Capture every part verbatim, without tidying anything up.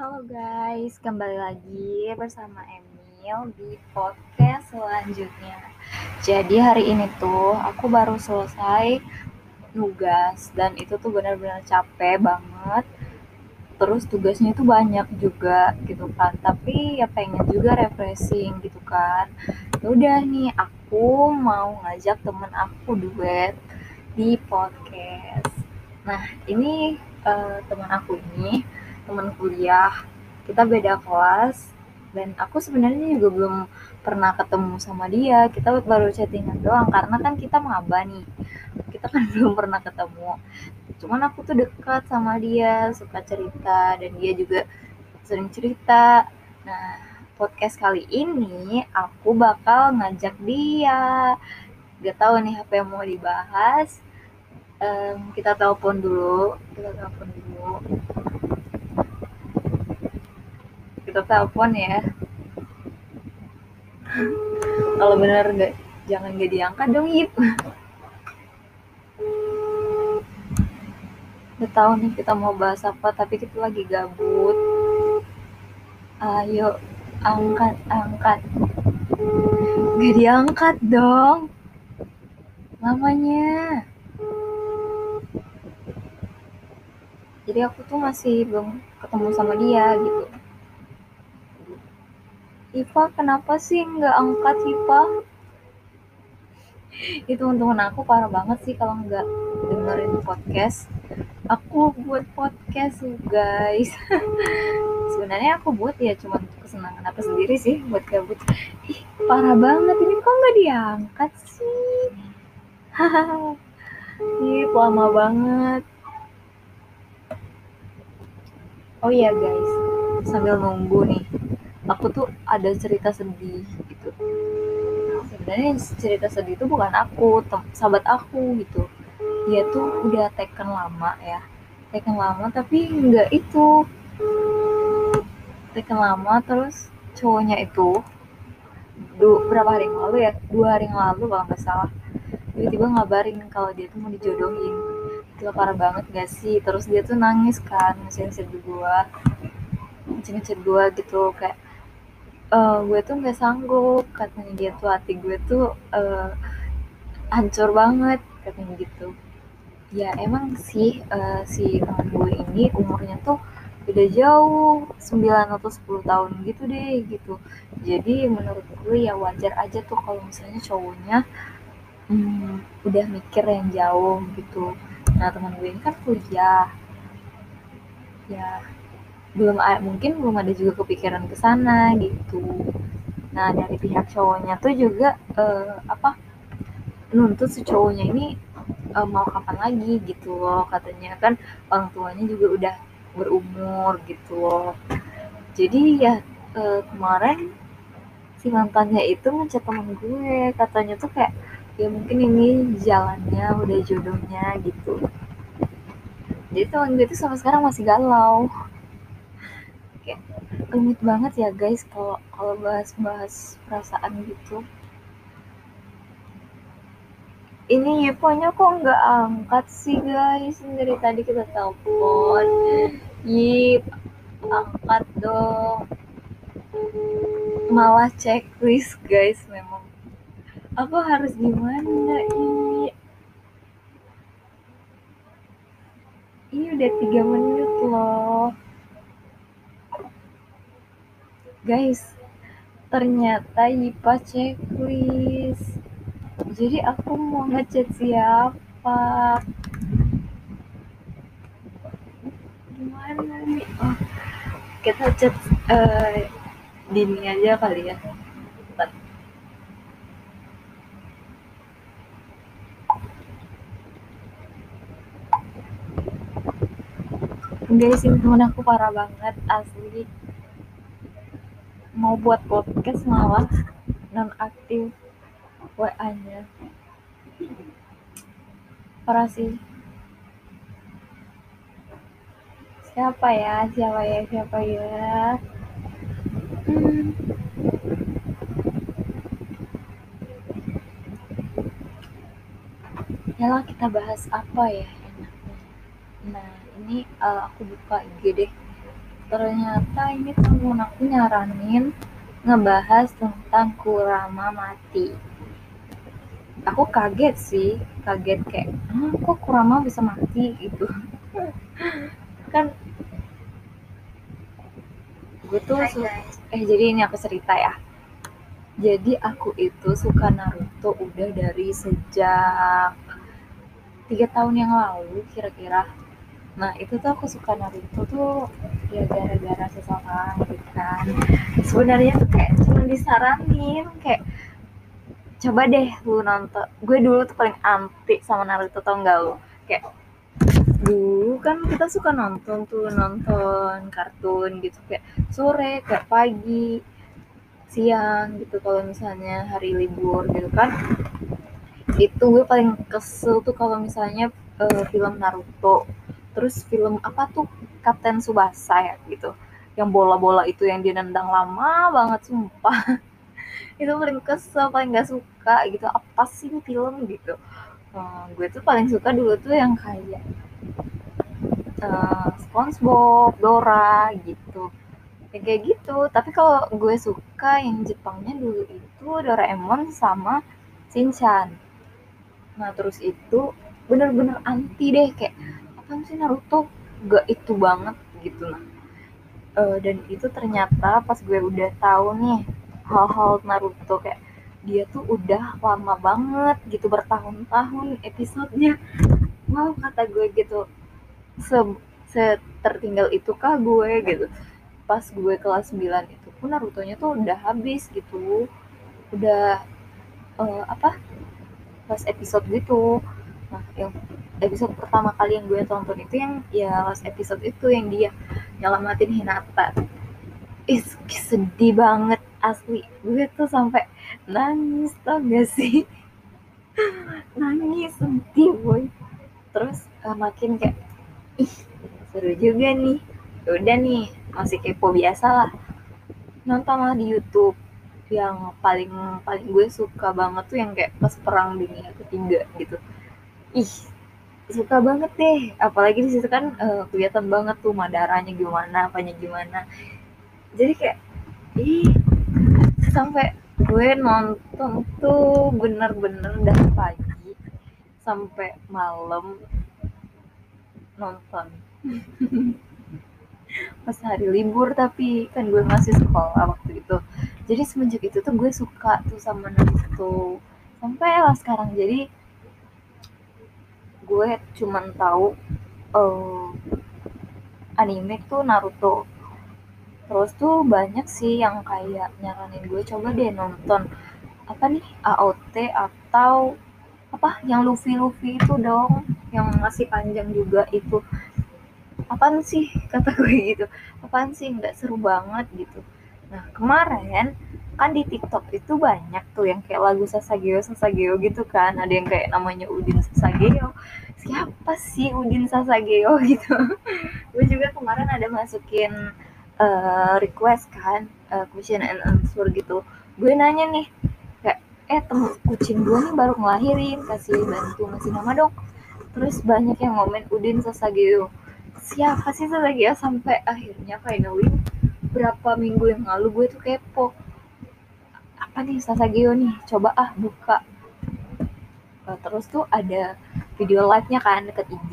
Halo guys, kembali lagi bersama Emil di podcast selanjutnya. Jadi hari ini tuh aku baru selesai tugas dan itu tuh benar-benar capek banget. Terus tugasnya tuh banyak juga gitu kan, tapi ya pengen juga refreshing gitu kan. Udah nih, aku mau ngajak temen aku duet di podcast. Nah ini uh, teman aku ini teman kuliah, kita beda kelas dan aku sebenarnya juga belum pernah ketemu sama dia. Kita baru chattingan doang karena kan kita maba nih, kita kan belum pernah ketemu. Cuman aku tuh dekat sama dia, suka cerita dan dia juga sering cerita. Nah podcast kali ini aku bakal ngajak dia. Gak tahu nih apa yang mau dibahas. Um, kita telepon dulu, kita telepon dulu. Kita telepon ya. Kalau benar nggak, jangan nggak diangkat dong, Yip. Nggak tahu nih kita mau bahas apa, tapi kita lagi gabut. Ayo angkat, angkat. Nggak diangkat dong. Lamanya. Jadi aku tuh masih belum ketemu sama dia gitu. Hipa, kenapa sih nggak angkat Hipa? Itu teman-teman aku parah banget sih kalau nggak dengerin podcast. Aku buat podcast tuh guys. Sebenarnya aku buat ya cuma untuk kesenangan aku sendiri sih, buat gabut. Ih, parah banget ini kok nggak diangkat sih? Hahaha. Ih, lama banget. Oh iya guys, sambil nunggu nih. Aku tuh ada cerita sedih gitu. Sebenarnya cerita sedih itu bukan aku, tem- sahabat aku gitu. Dia tuh udah taken lama ya, taken lama tapi nggak itu, taken lama terus cowoknya itu du- berapa hari yang lalu ya, dua hari yang lalu kalau nggak salah, tiba-tiba ngabarin kalau dia tuh mau dijodohin. Gila parah banget gak sih? Terus dia tuh nangis kan, ngechat gua, ngechat gua gitu kayak. Uh, gue tuh nggak sanggup katanya dia tuh, hati gue tuh uh, hancur banget katanya gitu. Ya emang sih uh, si teman gue ini umurnya tuh beda jauh sembilan atau sepuluh tahun gitu deh gitu. Jadi menurut gue ya wajar aja tuh kalau misalnya cowoknya um, udah mikir yang jauh gitu. Nah teman gue ini kan kuliah ya, belum mungkin belum ada juga kepikiran ke sana gitu. Nah dari pihak cowoknya tuh juga uh, apa nuntut si cowoknya ini uh, mau kapan lagi gitu loh, katanya kan orang tuanya juga udah berumur gitu loh. Jadi ya uh, kemarin si mantannya itu ngechat temen gue, katanya tuh kayak ya mungkin ini jalannya udah jodohnya gitu. Jadi temen gue tuh sampai sekarang masih galau. Rumit banget ya guys kalau kalau bahas-bahas perasaan gitu. Ini Hiponya kok nggak angkat sih guys, dari tadi kita telepon. Yip, angkat dong. Malah checklist guys, memang aku harus gimana ini? Ini udah tiga menit loh guys, ternyata Hipa checklist. Jadi aku mau ngechat siapa? Gimana nih? Oh, kita chat uh, Dini aja kali ya. Bentar. Guys, temen aku parah banget asli. Mau buat podcast malah nonaktif W A-nya. Parah sih. Siapa ya? Siapa ya? Siapa ya? Hmm. Yalah kita bahas apa ya enaknya. Nah ini uh, aku buka I G deh. ternyata ini temen aku nyaranin ngebahas tentang Kurama mati. Aku kaget sih, kaget kayak, ah, kok Kurama bisa mati gitu. Kan gue tuh, su- eh jadi ini aku cerita ya. Jadi aku itu suka Naruto udah dari sejak tiga tahun yang lalu kira-kira. Nah itu tuh aku suka Naruto tuh ya gara-gara seseorang gitu kan. Sebenarnya tuh kayak cuma disaranin kayak coba deh lu nonton. Gue dulu tuh paling anti sama Naruto tau gak lu. Kayak dulu kan kita suka nonton tuh nonton kartun gitu kayak sore, kayak pagi, siang gitu kalau misalnya hari libur gitu kan. Itu gue paling kesel tuh kalau misalnya uh, film Naruto. Terus film apa tuh Kapten Tsubasa ya gitu, yang bola-bola itu yang dia nendang lama banget sumpah. Itu paling kesel, paling nggak suka gitu. Apa sih film gitu? Hmm, gue tuh paling suka dulu tuh yang kayak uh, SpongeBob, Dora gitu, yang kayak gitu. Tapi kalau gue suka yang Jepangnya dulu itu Doraemon sama Shinchan. Nah terus itu bener-bener anti deh kayak kan si Naruto gak itu banget gitu lah. Uh, dan itu ternyata pas gue udah tahu nih hal-hal Naruto kayak dia tuh udah lama banget gitu bertahun-tahun episodenya. Wow kata gue gitu, setertinggal itukah gue gitu. Pas gue kelas sembilan itu pun Narutonya tuh udah habis gitu, udah uh, apa pas episode gitu. Nah yang episode pertama kali yang gue tonton itu yang ya last episode itu yang dia nyelamatin Hinata. Ih sedih banget asli, gue tuh sampai nangis tau gak sih. Nangis sedih boy. Terus uh, makin kayak ih seru juga nih. Udah nih masih kepo biasa lah, nonton lah di YouTube. Yang paling paling gue suka banget tuh yang kayak pas perang dunia ketiga gitu. Ih suka banget deh, apalagi di situ kan uh, kelihatan banget tuh Madaranya gimana, apanya gimana. Jadi kayak ih sampai gue nonton tuh bener-bener dari pagi sampai malam nonton. Pas hari libur tapi kan gue masih sekolah waktu itu. Jadi semenjak itu tuh gue suka tuh sama Naruto sampai lah sekarang. Jadi gue cuman tahu uh, anime tuh Naruto. Terus tuh banyak sih yang kayak nyaranin gue coba deh nonton apa nih A O T atau apa yang Luffy-Luffy itu dong, yang masih panjang juga itu. Apaan sih kata gue gitu, apaan sih nggak seru banget gitu. Nah kemarin kan di TikTok itu banyak tuh yang kayak lagu Sasageyo Sasageyo gitu kan. Ada yang kayak namanya Udin Sasageyo. Siapa sih Udin Sasageyo gitu. Gue juga kemarin ada masukin uh, request kan, uh, question and answer gitu. Gue nanya nih kayak eh temen kucing gue nih baru ngelahirin, kasih bantu ngasih nama dong. Terus banyak yang komen Udin Sasageyo. Siapa sih Sasageyo? Sampai akhirnya finally berapa minggu yang lalu gue tuh kepo, apa nih Sasageyo nih, coba ah buka. Terus tuh ada video live-nya kan deket I G.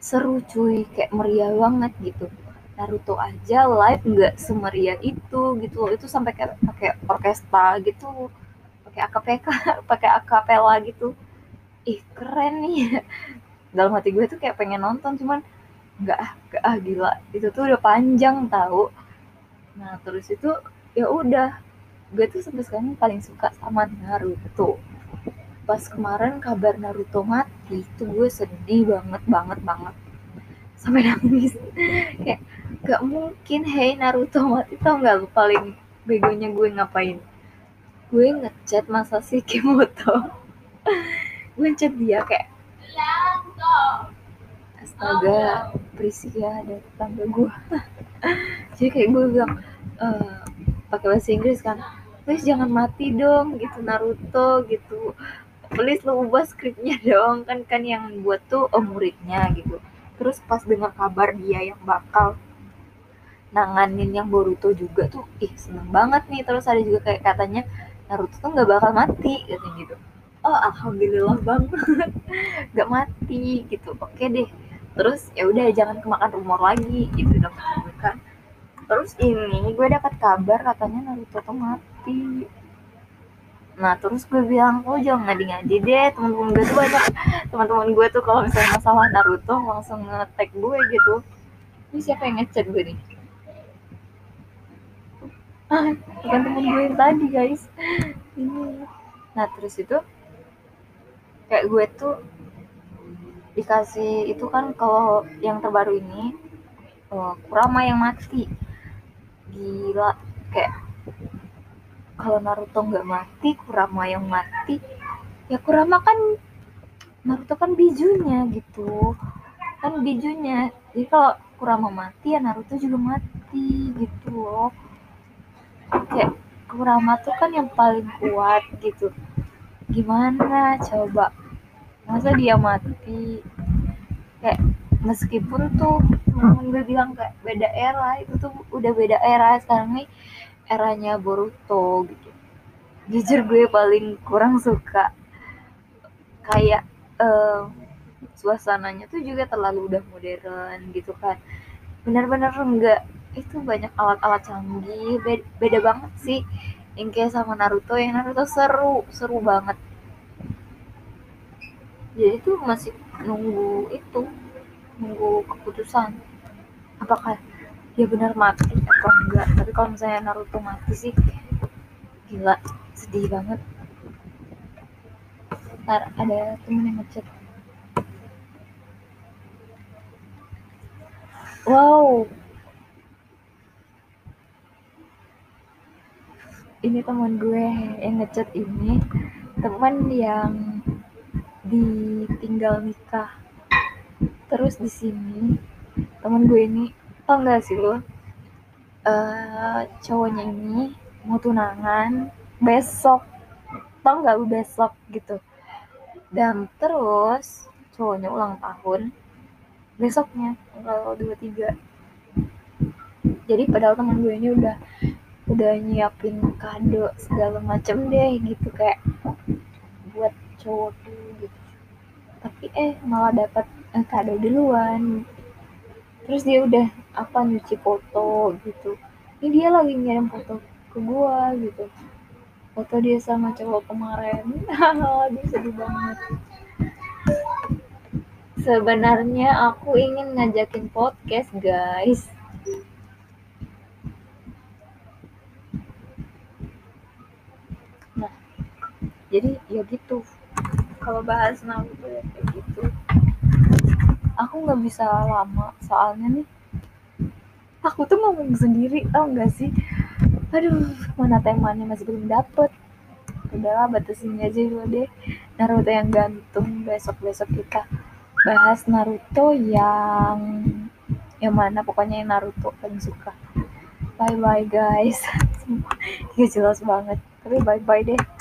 Seru cuy, kayak meriah banget gitu. Naruto aja live gak semeriah itu gitu. Itu sampai kayak pakai orkestra gitu, pakai A K P K, pakai akapela gitu. Ih keren nih. Dalam hati gue tuh kayak pengen nonton, cuman gak ah, gak ah gila. Itu tuh udah panjang tahu. Nah terus itu ya udah, gue tuh sampai sekarang paling suka sama Naruto. Pas kemarin kabar Naruto mati itu gue sedih banget banget banget sampai nangis. Kayak gak mungkin hey Naruto mati tau gak lu paling begonya gue ngapain? Gue ngechat masa si Kimoto. Gue ngechat dia kayak astaga Prisia ada tetangga gue. Jadi kayak gue bilang eh pakai bahasa Inggris kan, please jangan mati dong gitu Naruto gitu, please lo ubah skripnya dong, kan kan yang buat tuh oh, muridnya gitu. Terus pas dengar kabar dia yang bakal nanganin yang Boruto juga tuh, ih seneng banget nih. Terus ada juga kayak katanya Naruto tuh nggak bakal mati katanya gitu. Oh alhamdulillah banget, nggak mati gitu. Oke deh. Terus ya udah jangan kemakan rumor lagi gitu dong kan. Terus ini gue dapat kabar katanya Naruto tuh mati. Nah terus gue bilang, oh jangan ngadi-ngadi deh, teman-teman gue tuh banyak, teman-teman gue tuh kalau misalnya masalah Naruto langsung nge-tag gue gitu. Ini siapa yang nge-chat gue nih? Ah, bukan temen gue yang tadi guys. Nah terus itu kayak gue tuh dikasih itu kan kalau yang terbaru ini oh, Kurama yang mati. Gila, kayak kalau Naruto nggak mati, Kurama yang mati. Ya Kurama kan, Naruto kan bijunya gitu, kan bijunya. Jadi kalau Kurama mati ya Naruto juga mati gitu loh. Kayak Kurama tuh kan yang paling kuat gitu. Gimana coba, masa dia mati? Kayak meskipun tuh gue bilang kayak beda era, itu tuh udah beda era sekarang nih. Eranya Boruto gitu. Jujur gue paling kurang suka kayak uh, suasananya tuh juga terlalu udah modern gitu kan. Benar-benar enggak, itu banyak alat-alat canggih. Beda, beda banget sih yang kayak sama Naruto. Yang Naruto seru, seru banget. Jadi tuh masih nunggu itu, nunggu keputusan apakah dia benar mati atau enggak. Tapi kalau misalnya Naruto mati sih gila, sedih banget. Ntar ada temen yang ngechat. Wow, ini temen gue yang ngechat. Ini temen yang ditinggal nikah. Terus di sini temen gue ini, tau gak sih lo, uh, cowoknya ini mau tunangan besok, tau gak lo, besok gitu. Dan terus cowoknya ulang tahun besoknya, tanggal dua puluh tiga. Jadi padahal teman gue ini udah udah nyiapin kado segala macam deh gitu kayak buat cowok tuh gitu. Tapi eh malah dapat eh, kado duluan. Terus dia udah apa nyuci foto gitu. Ini dia lagi ngirim foto ke gua gitu. Foto dia sama cowok kemarin. Aduh sedih banget. Sebenarnya aku ingin ngajakin podcast, guys. Nah, jadi ya gitu. Kalau bahas Naruto ya kayak gitu. Aku nggak bisa lama soalnya nih aku tuh ngomong sendiri, tau nggak sih? Aduh, mana temanya masih belum dapet. Udahlah batasin aja dulu deh. Naruto yang gantung, besok-besok kita bahas Naruto yang yang mana, pokoknya yang Naruto paling suka. Bye bye guys. Gak jelas banget, tapi bye bye deh.